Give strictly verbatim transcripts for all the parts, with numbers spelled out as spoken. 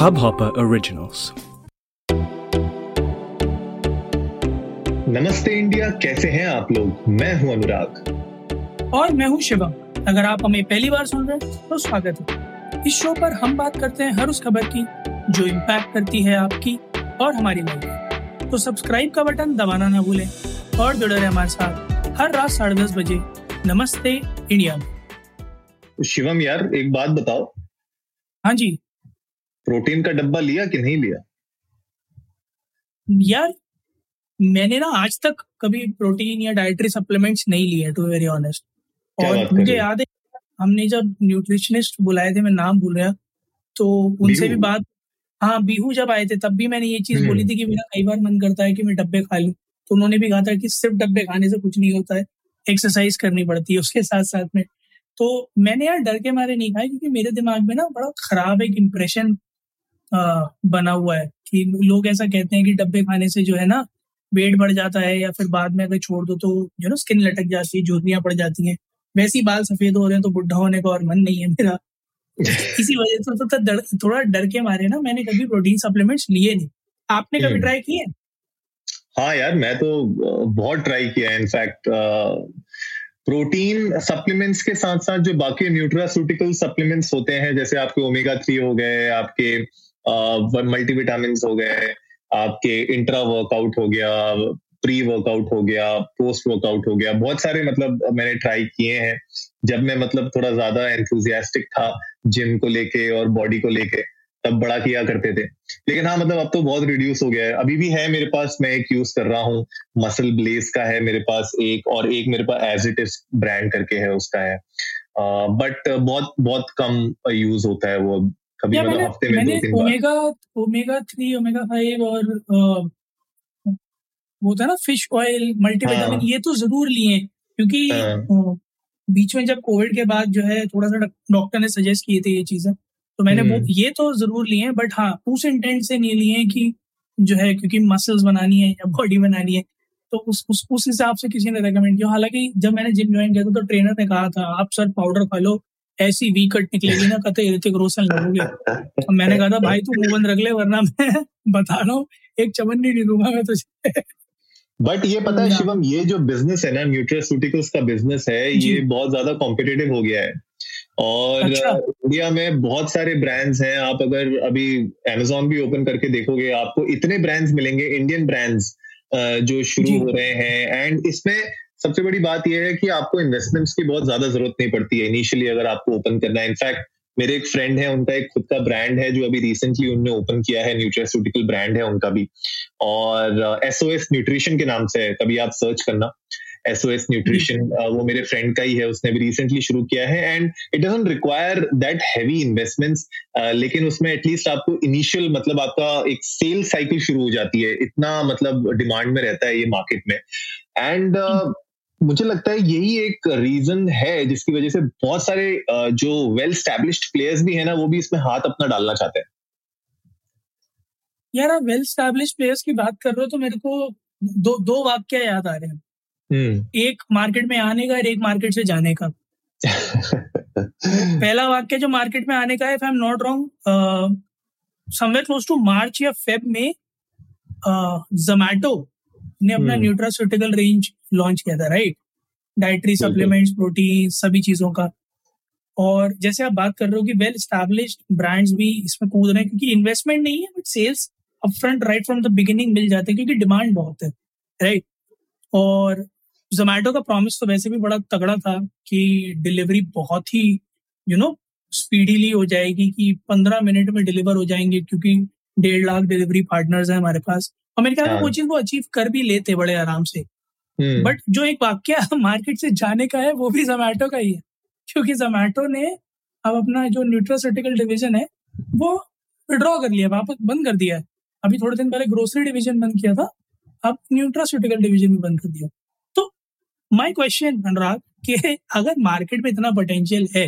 Hubhopper Originals। नमस्ते India, कैसे हैं आप लोग? मैं हूं अनुराग और मैं हूं शिवम। अगर आप हमें पहली बार सुन रहे हैं तो स्वागत है। इस शो पर हम बात करते हैं हर उस खबर की जो इम्पैक्ट करती है आपकी और हमारी लाइफ। तो सब्सक्राइब का बटन दबाना ना भूलें और जुड़े रहें हमारे साथ हर रात साढ़े दस बजे नमस्ते इंडिया में। शिवम यार, एक बात बताओ। हाँ जी। प्रोटीन का डब्बा लिया कि नहीं लिया? यार मैंने ना आज तक कभी प्रोटीन या डाइटरी सप्लीमेंट्स नहीं लिए, टू वेरी ऑनेस्ट। और मुझे याद है हमने जब न्यूट्रिशनिस्ट बुलाए थे, मैं नाम भूल रहा, तो उनसे भी बात, हाँ बीहू जब आए थे तब भी मैंने ये चीज बोली थी कि मेरा कई बार मन करता है कि मैं डब्बे खा लूं, तो उन्होंने भी कहा था कि सिर्फ डब्बे खाने से कुछ नहीं होता है, एक्सरसाइज करनी पड़ती है उसके साथ साथ में। तो मैंने यार डर के मारे नहीं खाया क्योंकि मेरे दिमाग में ना बड़ा खराब एक इम्प्रेशन बना हुआ है कि लोग ऐसा कहते हैं कि डब्बे खाने से जो है ना वेट बढ़ जाता है, या फिर बाद में अगर छोड़ दो तो जो ना स्किन लटक जाती है, झुर्रियां पड़ जाती हैं, वैसे ही बाल सफेद हो रहे हैं तो बुढ़ा होने का और मन नहीं है मेरा। इसी वजह से तो डर, थोड़ा डर के मारे ना मैंने कभी प्रोटीन सप्लीमेंट्स लिए नहीं। आपने कभी ट्राई किए? हाँ यार, मैं तो बहुत ट्राई किया। इनफैक्ट प्रोटीन सप्लीमेंट्स के साथ साथ जो बाकी न्यूट्रास्यूटिकल सप्लीमेंट्स होते हैं, जैसे आपके ओमेगा थ्री हो गए, आपके मल्टीविटामिन्स हो गए, आपके इंट्रा वर्कआउट हो गया, प्री वर्कआउट हो गया, पोस्ट वर्कआउट हो गया, बहुत सारे मतलब मैंने ट्राई किए हैं जब मैं मतलब थोड़ा ज्यादा एंथुजियास्टिक था जिम को लेके और बॉडी को लेके, तब बड़ा किया करते थे। लेकिन हाँ मतलब अब तो बहुत रिड्यूस हो गया है। अभी भी है मेरे पास, मैं एक यूज कर रहा हूँ, मसल ब्लेज का है मेरे पास एक, और एक मेरे पास एज इट इज ब्रांड करके है उसका है, बट uh, बहुत बहुत कम यूज होता है वो। कभी मतलब हफ्ते में दो तीन बार। Omega omega three, omega five और uh, वो था ना फिश ऑयल, मल्टीविटामिन, हाँ, ये तो जरूर लिए क्योंकि हाँ, बीच में जब कोविड के बाद जो है थोड़ा सा डॉक्टर ने सजेस्ट किए थे ये चीजें, तो मैंने वो ये तो जरूर लिए हैं, बट हाँ उस इंटेंट से नहीं लिए हैं कि जो है क्योंकि मसल्स बनानी है या बॉडी बनानी है, तो उस उस उस हिसाब से किसी ने रेकमेंड किया। हालांकि जब मैंने जिम ज्वाइन किया था तो ट्रेनर ने कहा था आप सर पाउडर खा लो, ऐसी वी कट निकलेगी ना, कहते ऋतिक रोशन लगोगे। तो मैंने कहा था भाई तू मुंह बंद रख ले वरना मैं बता रहा हूँ एक चमन नहीं दूंगा मैं तुझे। बट ये पता है शिवम, ये जो बिजनेस है ना न्यूट्रास्यूटिकल्स का बिजनेस है, ये बहुत ज्यादा कॉम्पिटिटिव हो गया है और अच्छा। इंडिया में बहुत सारे ब्रांड्स हैं। आप अगर अभी Amazon भी ओपन करके देखोगे आपको इतने ब्रांड्स मिलेंगे, इंडियन ब्रांड्स जो शुरू हो रहे हैं। एंड इसमें सबसे बड़ी बात यह है कि आपको इन्वेस्टमेंट्स की बहुत ज्यादा जरूरत नहीं पड़ती है इनिशियली अगर आपको ओपन करना है। इनफैक्ट मेरे एक फ्रेंड है, उनका एक खुद का ब्रांड है जो अभी रिसेंटली उन्होंने ओपन किया है, न्यूट्रास्यूटिकल ब्रांड है उनका भी, और एसओएस न्यूट्रिशन के नाम से है, कभी आप सर्च करना एसओएस न्यूट्रिशन। वो मेरे फ्रेंड का ही है, उसने भी रिसेंटली शुरू किया है। And it doesn't require that heavy investments, लेकिन उसमें एटलीस्ट आपको इनिशियल मतलब आपका एक सेल साइकिल शुरू हो जाती है, इतना मतलब डिमांड में रहता है ये मार्केट में। एंड मुझे लगता है यही एक रीजन है जिसकी वजह से बहुत सारे जो वेल स्टैब्लिश्ड प्लेयर्स भी है ना, वो भी इसमें हाथ अपना डालना चाहते हैं। यार आप वेल स्टैब्लिश्ड प्लेयर्स की बात कर रहे हो तो मेरे को दो दो वाक्य याद आ रहे हैं, एक मार्केट में आने का और एक मार्केट से जाने का। पहला वाक्य जो मार्केट में आने का है, if I am not wrong somewhere close to March या फेब में ज़ोमैटो ने अपना न्यूट्रास्यूटिकल रेंज लॉन्च किया था, राइट? डाइटरी सप्लीमेंट्स, प्रोटीन, सभी चीजों का। और जैसे आप बात कर रहे हो कि वेल एस्टैब्लिश्ड ब्रांड्स भी इसमें कूद रहे हैं क्योंकि इन्वेस्टमेंट नहीं है but sales upfront right from the beginning मिल जाते हैं क्योंकि डिमांड बहुत है, राइट? और Zomato का प्रॉमिस तो वैसे भी बड़ा तगड़ा था कि डिलीवरी बहुत ही यू नो स्पीडीली हो जाएगी, कि पंद्रह मिनट में डिलीवर हो जाएंगे क्योंकि डेढ़ लाख डिलीवरी पार्टनर्स हैं हमारे पास। और मेरे ख्याल में वो चीज वो अचीव कर भी लेते बड़े आराम से। बट जो एक वाक्य मार्केट से जाने का है वो भी Zomato का ही है क्योंकि Zomato ने अब अपना जो न्यूट्रास्यूटिकल डिविजन है वो विड्रॉ कर लिया, वापस बंद कर दिया है। अभी थोड़े दिन पहले ग्रोसरी डिविजन बंद किया था, अब न्यूट्रास्यूटिकल डिविजन भी बंद कर दिया। माई क्वेश्चन अनुराग कि अगर मार्केट में इतना पोटेंशियल है,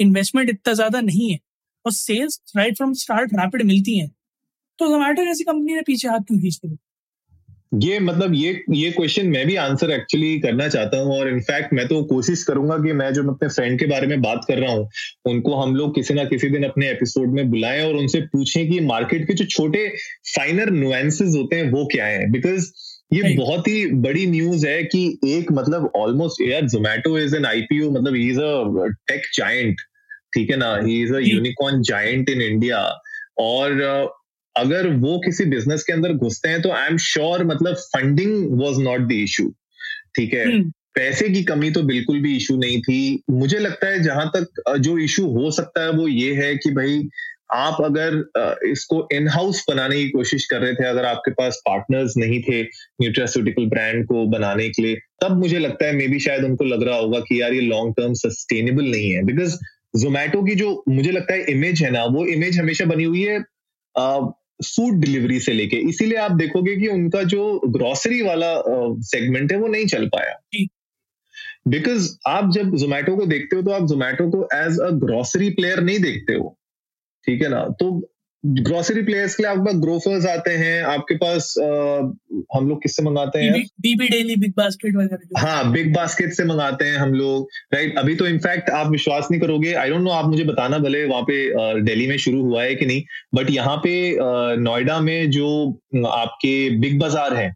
इन्वेस्टमेंट इतना ज्यादा नहीं है और sales right from start rapid मिलती हैं, तो Zomato जैसी कंपनी ने पीछे हाथ क्यों खींच लिया? ये मतलब ये ये क्वेश्चन मैं भी आंसर एक्चुअली करना चाहता हूँ, और इनफैक्ट मैं तो कोशिश करूंगा कि मैं जो अपने फ्रेंड के बारे में बात कर रहा हूँ उनको हम लोग किसी ना किसी दिन अपने एपिसोड में बुलाएं और उनसे पूछें कि मार्केट के जो छोटे फाइनर नुएंसेस होते हैं वो क्या है, बिकॉज ये बहुत ही बड़ी न्यूज है कि एक मतलब ऑलमोस्ट यार Zomato इज एन आईपीओ, मतलब he is a tech giant, ठीक है ना, he is a unicorn giant in India, और अगर वो किसी बिजनेस के अंदर घुसते हैं तो आई एम श्योर मतलब funding was not the issue, ठीक है, पैसे की कमी तो बिल्कुल भी इशू नहीं थी। मुझे लगता है जहां तक जो इशू हो सकता है वो ये है कि भाई आप अगर इसको इन हाउस बनाने की कोशिश कर रहे थे, अगर आपके पास पार्टनर्स नहीं थे न्यूट्रास्यूटिकल ब्रांड को बनाने के लिए, तब मुझे लगता है मे बी शायद उनको लग रहा होगा कि यार ये लॉन्ग टर्म सस्टेनेबल नहीं है, बिकॉज Zomato की जो मुझे लगता है इमेज है ना, वो इमेज हमेशा बनी हुई है फूड डिलीवरी से लेके, इसीलिए आप देखोगे कि उनका जो ग्रोसरी वाला सेगमेंट है वो नहीं चल पाया, बिकॉज आप जब Zomato को देखते हो तो आप Zomato को एज अ ग्रोसरी प्लेयर नहीं देखते हो, ठीक है ना, तो ग्रोसरी प्लेयर्स के लिए आपके पास ग्रोफर्स आते हैं, आपके पास आ, हम लोग किससे मंगाते हैं, बीबी डेली, बिग बास्केट वगैरह, हाँ बिग बास्केट से मंगाते हैं हम लोग, राइट। अभी तो इनफैक्ट आप विश्वास नहीं करोगे, आई डोंट नो, आप मुझे बताना भले वहाँ पे दिल्ली में शुरू हुआ है कि नहीं, बट यहाँ पे नोएडा में जो आपके बिग बाजार है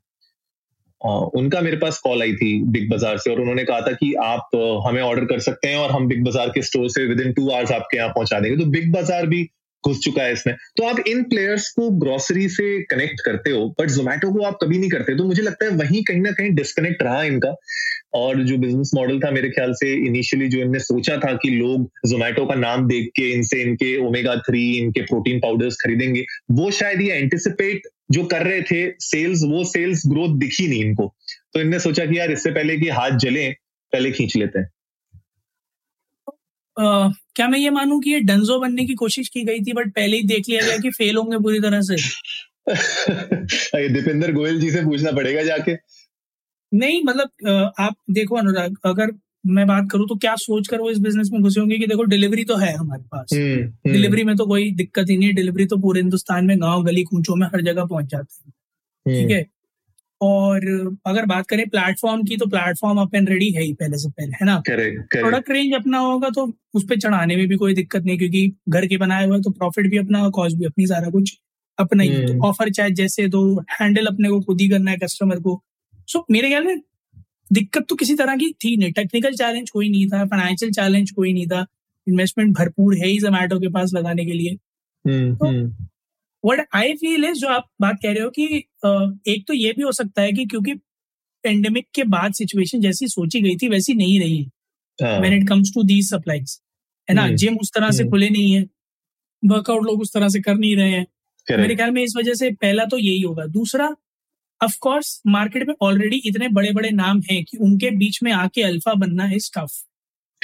उनका मेरे पास कॉल आई थी बिग बाजार से, और उन्होंने कहा था कि आप हमें ऑर्डर कर सकते हैं और हम बिग बाजार के स्टोर से विद इन टू आवर्स आपके यहाँ पहुंचा देंगे, तो बिग बाजार भी घुस चुका है इसमें। तो आप इन प्लेयर्स को ग्रोसरी से कनेक्ट करते हो बट Zomato को आप कभी नहीं करते, तो मुझे लगता है वहीं कहीं ना कहीं डिस्कनेक्ट रहा इनका, और जो बिजनेस मॉडल था मेरे ख्याल से इनिशियली जो इनने सोचा था कि लोग Zomato का नाम देख के इनसे इनके ओमेगा थ्री, इनके प्रोटीन पाउडर्स खरीदेंगे, वो शायद ये एंटिसिपेट जो कर रहे थे सेल्स, वो सेल्स ग्रोथ दिखी नहीं इनको, तो इनने सोचा कि यार इससे पहले कि हाथ जले पहले खींच लेते हैं। Uh, क्या मैं ये मानूं कि ये डंजो बनने की कोशिश की गई थी बट पहले ही देख लिया गया कि फेल होंगे पूरी तरह से? दीपेंद्र गोयल जी से पूछना पड़ेगा जाके। नहीं मतलब आप देखो अनुराग, अगर मैं बात करूं तो क्या सोच कर वो इस बिजनेस में घुसे होंगे कि देखो डिलीवरी तो है हमारे पास, डिलीवरी में तो कोई दिक्कत ही नहीं है, डिलीवरी तो पूरे हिंदुस्तान में गाँव गली कूचों में हर जगह पहुंच जाती है, ठीक है। और अगर बात करें प्लेटफॉर्म की तो प्लेटफॉर्म अप एंड रेडी है ही पहले से पहले, है ना, प्रोडक्ट रेंज अपना होगा तो उस पर चढ़ाने में भी कोई दिक्कत नहीं, क्योंकि घर के बनाए हुए तो प्रॉफिट भी अपना, कॉस्ट भी अपनी, सारा कुछ अपना ही, ऑफर चाहे जैसे दो, हैंडल अपने को खुद ही करना है कस्टमर को। सो मेरे ख्याल में दिक्कत तो किसी तरह की थी नहीं, टेक्निकल चैलेंज कोई नहीं था, फाइनेंशियल चैलेंज कोई नहीं था, इन्वेस्टमेंट भरपूर है ही Zomato के पास लगाने के लिए। What I feel is, जो आप बात कह रहे हो कि एक तो ये भी हो सकता है कि क्योंकि पेंडेमिक के बाद सिचुएशन जैसी सोची गई थी वैसी नहीं रही है when it comes to these supplies, है ना, जिम उस तरह से खुले नहीं है, वर्कआउट लोग उस तरह से कर नहीं रहे हैं, मेरे ख्याल में इस वजह से पहला तो यही होगा। दूसरा ऑफ कोर्स मार्केट में ऑलरेडी इतने बड़े बड़े नाम हैं कि उनके बीच में आके अल्फा बनना इज टफ,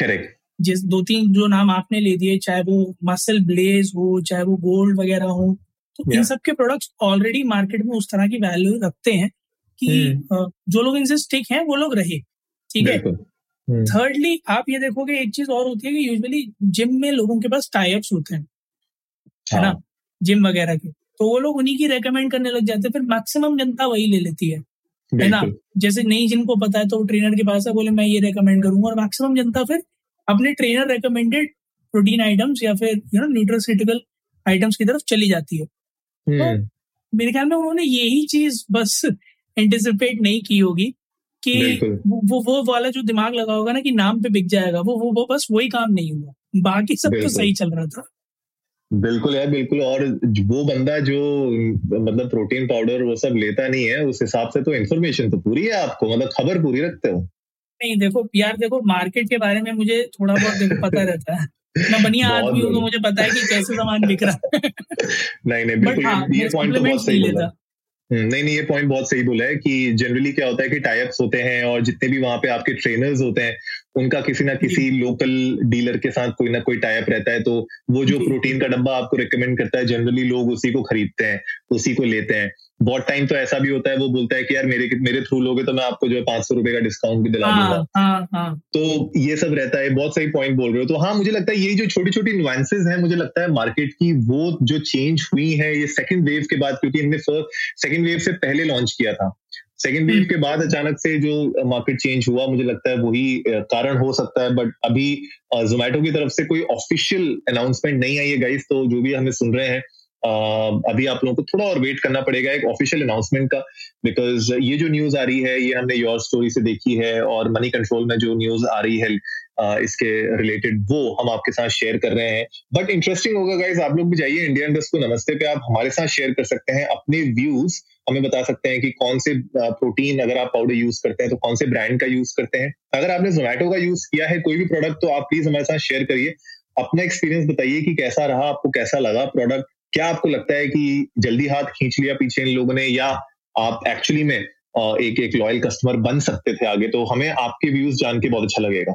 करेक्ट। जिस दो तीन जो नाम आपने ले दिए, चाहे वो मसल ब्लेज हो, चाहे वो गोल्ड वगैरह हो, तो yeah. इन सब के प्रोडक्ट्स ऑलरेडी मार्केट में उस तरह की वैल्यू रखते हैं कि hmm. जो लोग इनसे स्टिक हैं वो लोग रहे, ठीक है। Thirdly hmm. आप ये देखोगे एक चीज और होती है कि यूजुअली जिम में लोगों के पास टाई अप्स होते हैं, है ना, जिम वगैरह के, तो वो लोग उन्हीं की रेकमेंड करने लग जाते हैं, फिर मैक्सिमम जनता वही ले लेती है, है ना। जैसे नई जिनको पता है तो ट्रेनर के पास है, बोले मैं ये रेकमेंड करूंगा, और मैक्सिमम जनता फिर अपने ट्रेनर रेकमेंडेड प्रोटीन आइटम्स या फिर यू नो न्यूट्रास्यूटिकल आइटम्स की तरफ चली जाती है। Hmm. तो मेरे ख्याल में उन्होंने यही चीज बस एंटिसिपेट नहीं की होगी कि वो वो वाला जो दिमाग लगा होगा ना कि नाम पे बिक जाएगा, वो वो, वो बस वही काम नहीं हुआ, बाकी सब तो सही चल रहा था। बिल्कुल यार, बिल्कुल। और वो बंदा जो मतलब प्रोटीन पाउडर वो सब लेता नहीं है, उस हिसाब से तो इन्फॉर्मेशन तो पूरी है आपको, मतलब खबर पूरी रखते हो। नहीं देखो यार, देखो मार्केट के बारे में मुझे थोड़ा बहुत पता रहता है, मैं बढ़िया आदमी हूँ, मुझे पता है कि कैसे सामान बिक रहा है। नहीं नहीं बिल्कुल, हाँ, ये पॉइंट तो बहुत सही बोला। नहीं नहीं ये पॉइंट बहुत सही बोला है कि जनरली क्या होता है कि टाई अप्स होते हैं, और जितने भी वहाँ पे आपके ट्रेनर्स होते हैं उनका किसी ना किसी लोकल डीलर के साथ कोई ना कोई टाई अप रहता है, तो वो जो प्रोटीन का डब्बा आपको रिकमेंड करता है जनरली लोग उसी को खरीदते हैं, उसी को लेते हैं। बहुत टाइम तो ऐसा भी होता है वो बोलता है कि यार मेरे मेरे थ्रू लोगे तो मैं आपको जो है पांच सौ रुपए का डिस्काउंट भी दिला दूंगा, तो ये सब रहता है। बहुत सही पॉइंट बोल रहे हो। तो हाँ, मुझे लगता है ये जो छोटी छोटी नुएंसेस हैं, मुझे लगता है मार्केट की वो जो चेंज हुई है ये सेकंड वेव के बाद, क्योंकि इनने फर्स्ट सेकंड वेव से पहले लॉन्च किया था, सेकेंड वेव के बाद अचानक से जो मार्केट चेंज हुआ, मुझे लगता है वही कारण हो सकता है. बट अभी Zomato की तरफ से कोई ऑफिशियल अनाउंसमेंट नहीं आई है गाइस, तो जो भी हमें सुन रहे हैं अभी आप लोगों को थोड़ा और वेट करना पड़ेगा एक ऑफिशियल अनाउंसमेंट का, बिकॉज ये जो न्यूज आ रही है ये हमने योर स्टोरी से देखी है और मनी कंट्रोल में जो न्यूज आ रही है इसके रिलेटेड वो हम आपके साथ शेयर कर रहे हैं. बट इंटरेस्टिंग होगा गाइज, आप लोग भी जाइए इंडिया इंडस्ट को नमस्ते पे, आप हमारे साथ शेयर कर सकते हैं अपने व्यूज, हमें बता सकते हैं कि कौन से प्रोटीन अगर आप पाउडर यूज करते हैं तो कौन से ब्रांड का यूज करते हैं. अगर आपने Zomato का यूज किया है कोई भी प्रोडक्ट तो आप प्लीज हमारे साथ शेयर करिए, अपना एक्सपीरियंस बताइए कि कैसा रहा, आपको कैसा लगा प्रोडक्ट, क्या आपको लगता है कि जल्दी हाथ खींच लिया पीछे इन लोगों ने या आप एक्चुअली में एक एक लॉयल कस्टमर बन सकते थे आगे. तो हमें आपके व्यूज जान के बहुत अच्छा लगेगा.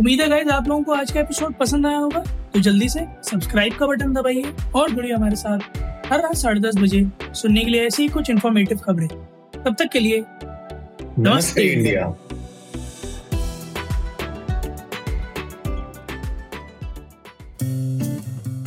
उम्मीद है गाइस आप लोगों को आज का एपिसोड पसंद आया होगा, तो जल्दी से सब्सक्राइब का बटन दबाइए और जुड़िए हमारे साथ हर रात साढ़े दस बजे सुनने के लिए ऐसी कुछ इन्फॉर्मेटिव खबरें. तब तक के लिए नमस्ते इंडिया.